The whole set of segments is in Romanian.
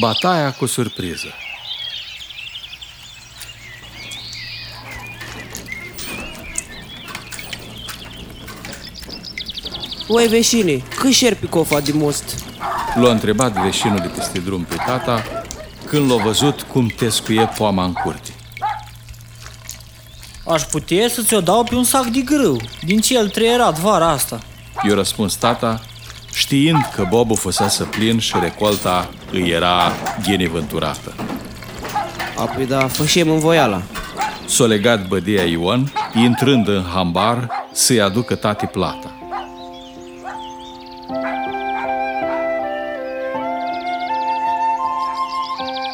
Bătaia cu surpriză. Oi, veșine, cât șerpi cofa de most? L-a întrebat veșinul de peste drum pe tata când l-a văzut cum tescuie poama în curte. Aș putea să ți-o dau pe un sac de grâu, din ce el treierat vara asta. I-a răspuns tata, știind că bobul fusese plin și recolta îi era ghenivânturată. Apoi da, fășem învoiala. S-a legat bădea Ion, intrând în hambar să-i aducă tati plata.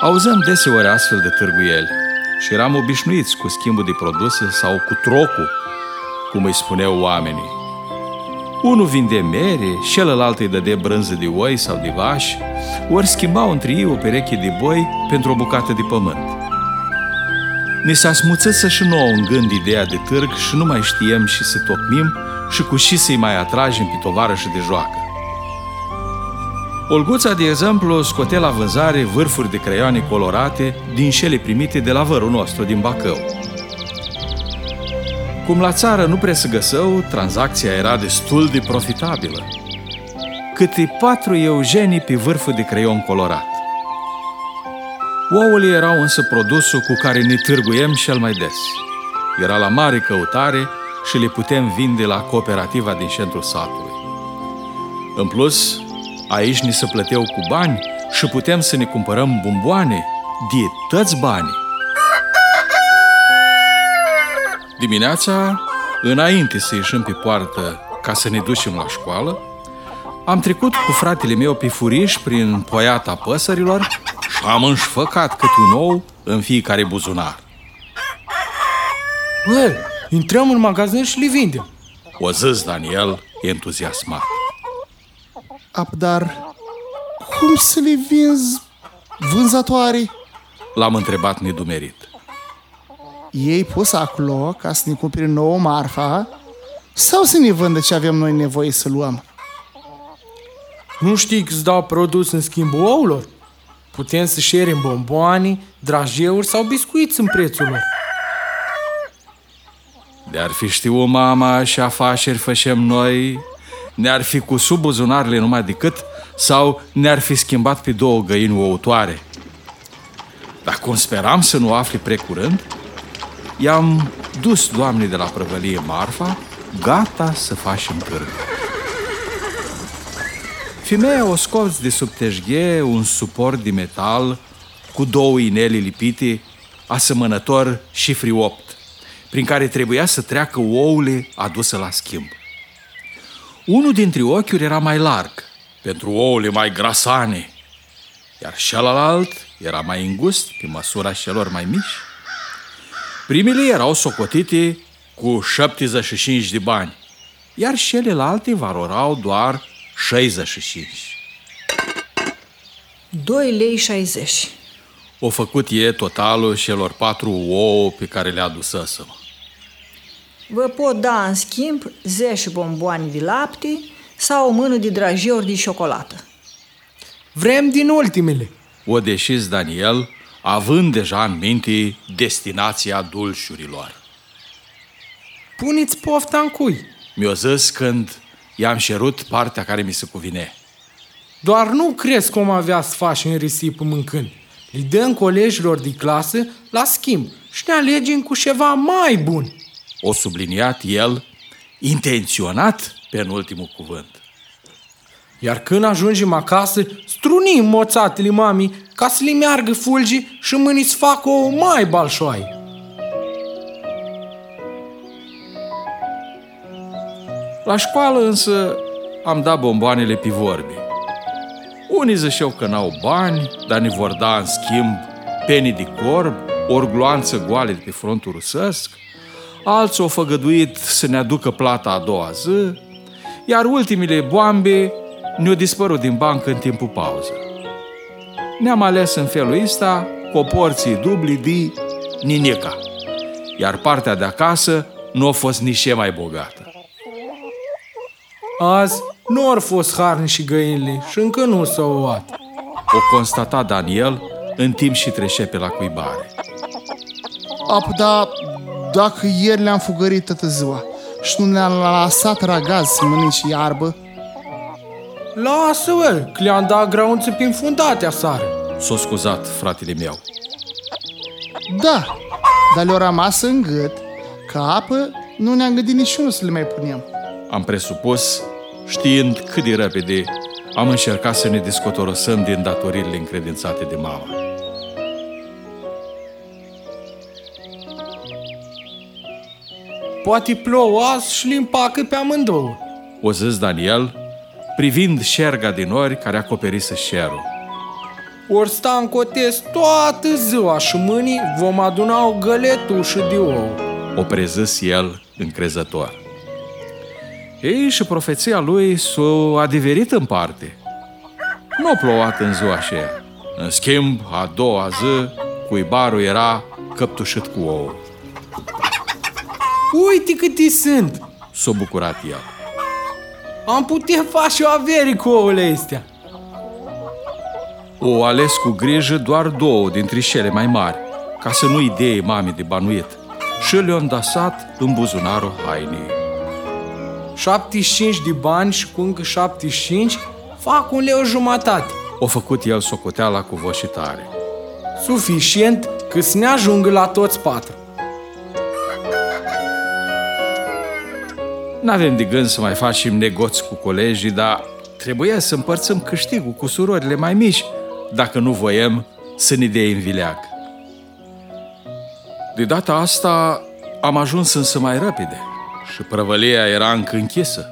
Auzăm deseori astfel de târguieli și eram obișnuiți cu schimbul de produse sau cu trocul, cum îi spuneau oamenii. Unul vinde mere, celălalt îi dădea brânză de oi sau de vași, ori schimbau între ei o pereche de boi pentru o bucată de pământ. Ne s-a smuțit să și nouă în gând ideea de târg și nu mai știam și să tocmim și cu și să-i mai atragem pe tovarășii de joacă. Olguța, de exemplu, scotea la vânzare vârfuri de creioane colorate din cele primite de la vărul nostru din Bacău. Cum la țară nu prea se găsău, tranzacția era destul de profitabilă. Câte 4 eugenii pe vârful de creion colorat. Ouăle erau însă produsul cu care ne târguiem cel mai des. Era la mare căutare și le putem vinde la cooperativa din centrul satului. În plus, aici ni se plăteau cu bani și putem să ne cumpărăm bomboane de toți banii. Dimineața, înainte să ieșim pe poartă ca să ne ducem la școală, am trecut cu fratele meu pe furiș prin poiata păsărilor și am înșfăcat câte un ou în fiecare buzunar. Bă, intrăm în magazin și le vindem, o zis Daniel, entuziasmat. Dar cum să le vinzi vânzătoarei? L-am întrebat nedumerit. Ei pus acolo ca să ne cumpere nouă marfa sau să ne vândă ce avem noi nevoie să luăm? Nu știi că îți dau produs în schimbul oulor? Putem să șerim bomboane, drajeuri sau biscuiți în prețul lor. De-ar fi știut mama și afaceri fășem noi, ne-ar fi cusut buzunarele numai decât sau ne-ar fi schimbat pe 2 găini ouătoare. Dar cum speram să nu afli precurând, i-am dus doamnei de la prăvălie marfa, gata să facem târg. Femeia o scops de sub teșghie un suport de metal cu 2 inele lipite, asemănător șifrii 8, prin care trebuia să treacă ouăle aduse la schimb. Unul dintre ochiuri era mai larg, pentru ouăle mai grasane, iar celălalt era mai îngust, pe măsura celor mai mici. Primele erau socotite cu 75 de bani, iar celelalte valorau doar 65. 2,60 lei. O făcut e totalul celor 4 ouă pe care le adusesem. Vă pot da în schimb 10 bomboane de lapte sau o mână de drajeuri de ciocolată. Vrem din ultimele, o decis Daniel, având deja în minte destinația dulciurilor. Puneți pofta în cui, mi-o zis când i-am șerut partea care mi se cuvine. Doar nu crezi cum avea să faci în risip mâncând. Îi dăm colegilor de clasă la schimb și ne alegem cu ceva mai bun, o subliniat el, intenționat penultimul cuvânt. Iar când ajungem acasă, strunim moțatele mamii ca să le meargă fulgii și mâini să facă o mai balșoaie. La școală însă am dat bomboanele pe vorbe. Unii zășeau că n-au bani, dar ne vor da în schimb penii de corb, ori gloanță goale de pe frontul rusesc, alții au făgăduit să ne aducă plata a doua zi, iar ultimile boambe ne-au dispărut din bancă în timpul pauzei. Ne-am ales în felul ăsta cu o porție dublă de nineca, iar partea de acasă nu a fost nici cea mai bogată. Azi nu au fost harni și găinile și încă nu s-au luat. o constata Daniel în timp și trece pe la cuibare. Apu, da, dacă ieri le-am fugărit toată ziua și nu le-am lăsat ragaz să mănânci iarbă? Lasă-l, că le-am dat grăunțe prin fundatea sară, s-a scuzat fratele meu. Da, dar le-a rămas în gât, că apă nu ne-am gândit niciunul să le mai punem. Am presupus, știind cât de repede am încercat să ne descotorosăm din datoririle încredințate de mama. Poate plouă azi și-l împacă pe amândouă, o zis Daniel, privind șerga din nori care acoperise șerul. Or sta în cotez toată ziua și mâini vom aduna o găletușă de ou, o prezis el încrezător. Ei, și profeția lui s-a adeverit în parte. Nu a plouat în ziua aceea. În schimb, a doua zi, cuibarul era căptușit cu ou. Uite câte sunt, s-a bucurat el. Am putea face o avere cu ouăle astea. O ales cu grijă doar două dintre cele mai mari, ca să nu-i dea mamei de banuit, și le-a îndasat în buzunarul hainei. 75 de bani și cu încă 75 fac 1,50 lei. O făcut el socoteala cu voce tare. Suficient că să ne ajungă la toți patru. N-avem de gând să mai facem negoți cu colegii, dar trebuie să împărțim câștigul cu surorile mai mici, dacă nu voiem să ne dea în vileag. De data asta am ajuns însă mai repede și prăvălia era încă închisă,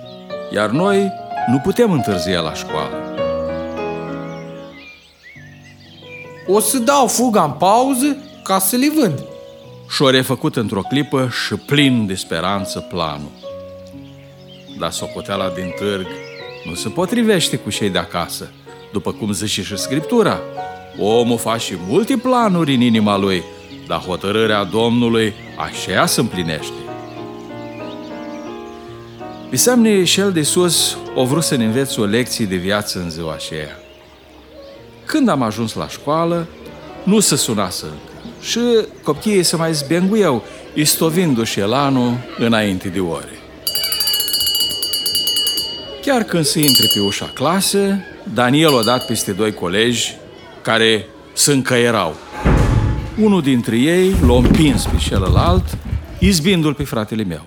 iar noi nu putem întârzia la școală. O să dau fuga în pauză ca să le vând. Și-o refăcut într-o clipă și plin de speranță planul. Dar socoteala din târg nu se potrivește cu cei de acasă. După cum zice și Scriptura, omul face multe planuri în inima lui, dar hotărârea Domnului așa se împlinește. Biseamne cel de sus o vrut să ne înveți o lecție de viață în ziua aceea. Când am ajuns la școală, nu se sunase încă și copiii se mai zbenguiau, istovindu-și elanul înainte de ore. Chiar când se intre pe ușa clasă, Daniel o dat peste doi colegi care se încăierau. Unul dintre ei l-a împins pe celălalt, izbindu-l pe fratele meu.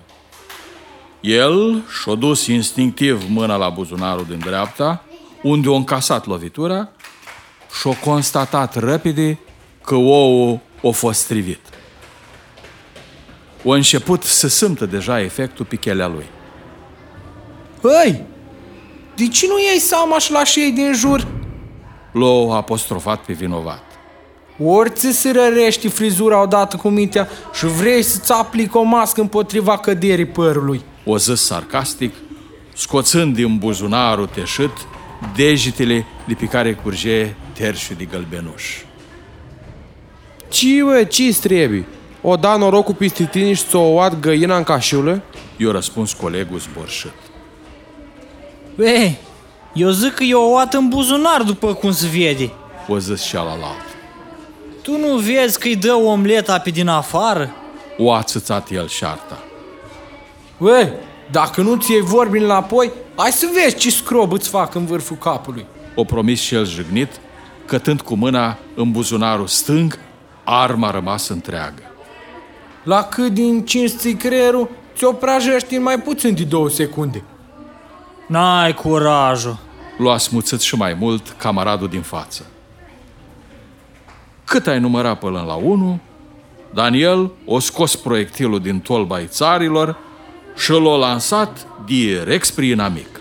El și-a dus instinctiv mâna la buzunarul din dreapta, unde a încasat lovitura și-a constatat repede că ouul a fost strivit. A început să simtă deja efectul pe chelea lui. Hăi! De ce nu iei seama și la cei din jur? L-a apostrofat pe vinovat. Ori ți se rărești frizura odată cu mintea și vrei să-ți aplici o mască împotriva căderii părului, o zis sarcastic, scoțând din buzunarul teșit degetele de pe care curge terșul de gălbenuș. Ce-i trebuie? O da norocul peste tine și ți-o oat găina în cașiulă? I-a răspuns colegul zborșit. Ei, eu zic că i-o oat în buzunar după cum se vede, o zis cealalt. Tu nu vezi că-i dă omleta pe din afară? O ațățat el șarta. Ei, dacă nu ți iei vorbi înapoi, hai să vezi ce scrob îți fac în vârful capului, o promis și el jignit, cătând cu mâna în buzunarul stâng arma rămasă întreagă. La cât din cinci creierul, ți-o prajești în mai puțin de 2 secunde. N-ai curajul, l-a smuțit și mai mult camaradul din față. Cât ai numărat până la 1, Daniel o scos proiectilul din tolba-i țarilor și l-a lansat direct spre inamic.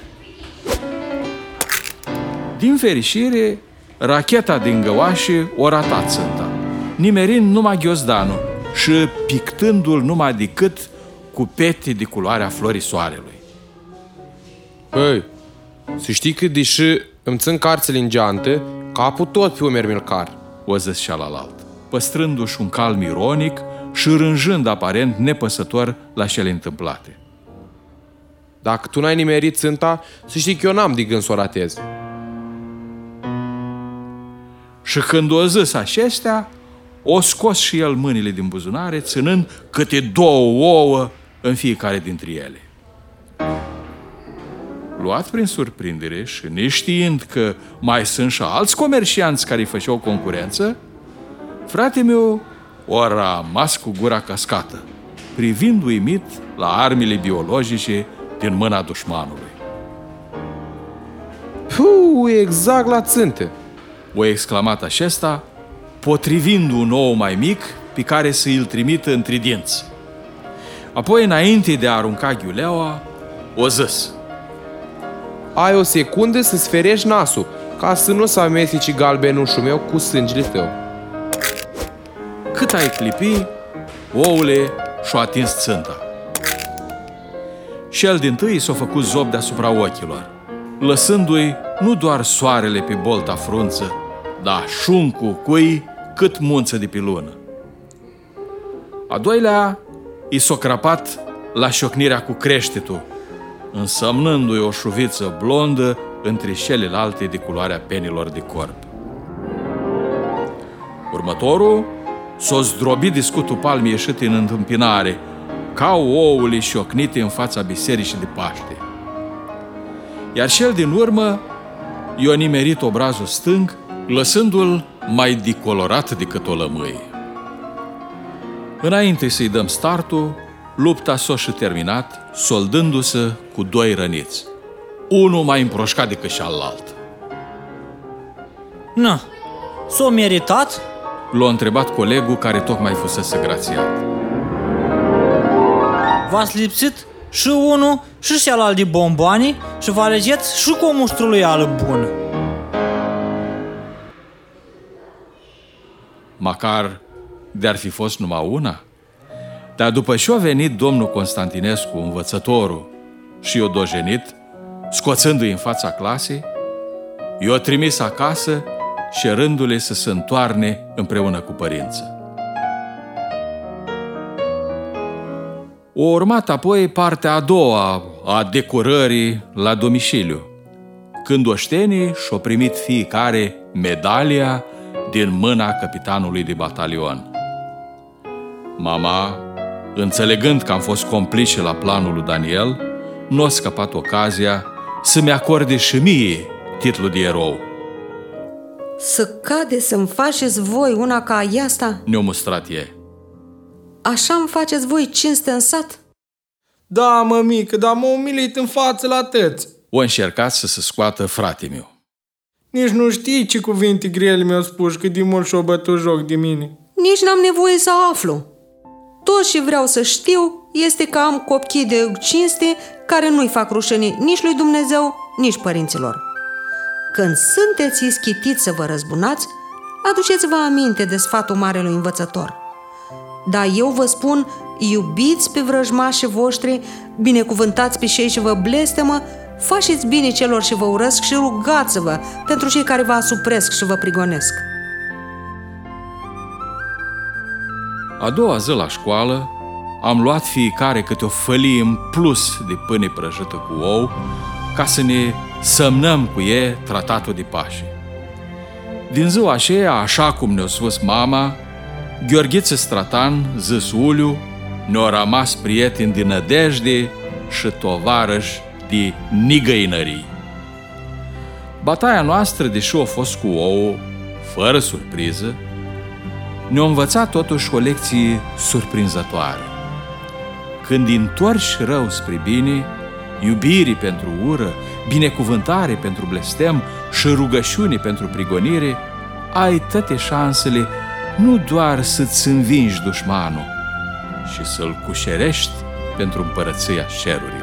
Din fericire, racheta din găoașe o ratat țânta, nimerind numai ghiozdanul și pictându-l numai decât cu pete de culoarea florii soarelui. Hăi, să știi că deși îmi țin carțele în geantă, capul tot pe umeri mi-l car, o zis cealalt, păstrându-și un calm ironic și rânjând aparent nepăsător la cele întâmplate. Dacă tu n-ai nimerit ținta, să știi că eu n-am de gând să o ratez. Și când o zis acestea, o scos și el mâinile din buzunare, ținând câte două ouă în fiecare dintre ele. Luat prin surprindere și neștiind că mai sunt și alți comercianți care îi făceau concurență, frate meu o rămas cu gura cascată, privind uimit la armele biologice din mâna dușmanului. Puh, exact la țântă! O exclamat acesta, potrivind un ou mai mic pe care să îl trimită între dinți. Apoi, înainte de a arunca ghiuleaua, o zis: ai o secundă să-ți ferești nasul, ca să nu se amesteci galbenușul meu cu sângele tău. Cât ai clipi, oule și-o atins țânta. Cel dintâi s-o făcut zob deasupra ochilor, lăsându-i nu doar soarele pe bolta frunță, dar șuncul cui cât munță de pe lună. A doilea i s-o crapat la șocnirea cu creștetul, însemnându-i o șuviță blondă între celelalte de culoarea penilor de corp. Următorul s-o zdrobi de scutul palmii ieșite în întâmpinare, ca ouăle șocnite în fața bisericii de Paște. Iar cel din urmă i-a nimerit obrazul stâng, lăsându-l mai dicolorat decât o lămâie. Înainte să-i dăm startul, lupta s-a și terminat, soldându-se cu doi răniți, unul mai împroșcat decât cealalt. Na, s-o meritat? L-a întrebat colegul care tocmai fusese grațiat. V-ați lipsit și unul și cealalt de bomboane și vă alegeți și cu o muștruluială bună. Macar de-ar fi fost numai una, dar după ce a venit domnul Constantinescu, învățătorul, și i-a dojenit, scoțându-i în fața clasei, i-a trimis acasă, cerându-le să se întoarne împreună cu părinții. O urmat apoi partea a doua a decorării la domiciliu, când oștenii și-au primit fiecare medalia din mâna căpitanului de batalion. Mama, înțelegând că am fost complice la planul lui Daniel, n-a scăpat ocazia să-mi acorde și mie titlul de erou. Să cade să-mi faceți voi una ca aia asta? Ne-o mustrat e. Așa-mi faceți voi cinste în sat? Da, mămică, dar m-a umilit în față la tăți. O încercat să se scoată frate meu. Nici nu știi ce cuvinte grele mi-au spus, cât de mult și-o bătut joc de mine. Nici n-am nevoie să aflu. Tot ce vreau să știu este că am copii de cinste care nu-i fac rușine nici lui Dumnezeu, nici părinților. Când sunteți ischitiți să vă răzbunați, aduceți-vă aminte de sfatul marelui învățător. Dar eu vă spun, iubiți pe vrăjmașii voștri, binecuvântați pe cei ce vă blestemă, faceți bine celor ce vă urăsc și rugați-vă pentru cei care vă asupresc și vă prigonesc. A doua zi la școală am luat fiecare câte o fălie în plus de pâine prăjită cu ou ca să ne semnăm cu ei tratatul de pașe. Din ziua aceea, așa cum ne-a spus mama, Gheorghiță Stratan, zis Uliu, ne-a rămas prieteni de nădejde și tovarăși de nigăinării. Bataia noastră, deși a fost cu ouă, fără surpriză, ne-a învățat totuși o lecție surprinzătoare. Când întorci rău spre bine, iubire pentru ură, binecuvântare pentru blestem și rugăciune pentru prigonire, ai toate șansele nu doar să-ți învingi dușmanul, ci să-l cucerești pentru împărăția șerurilor.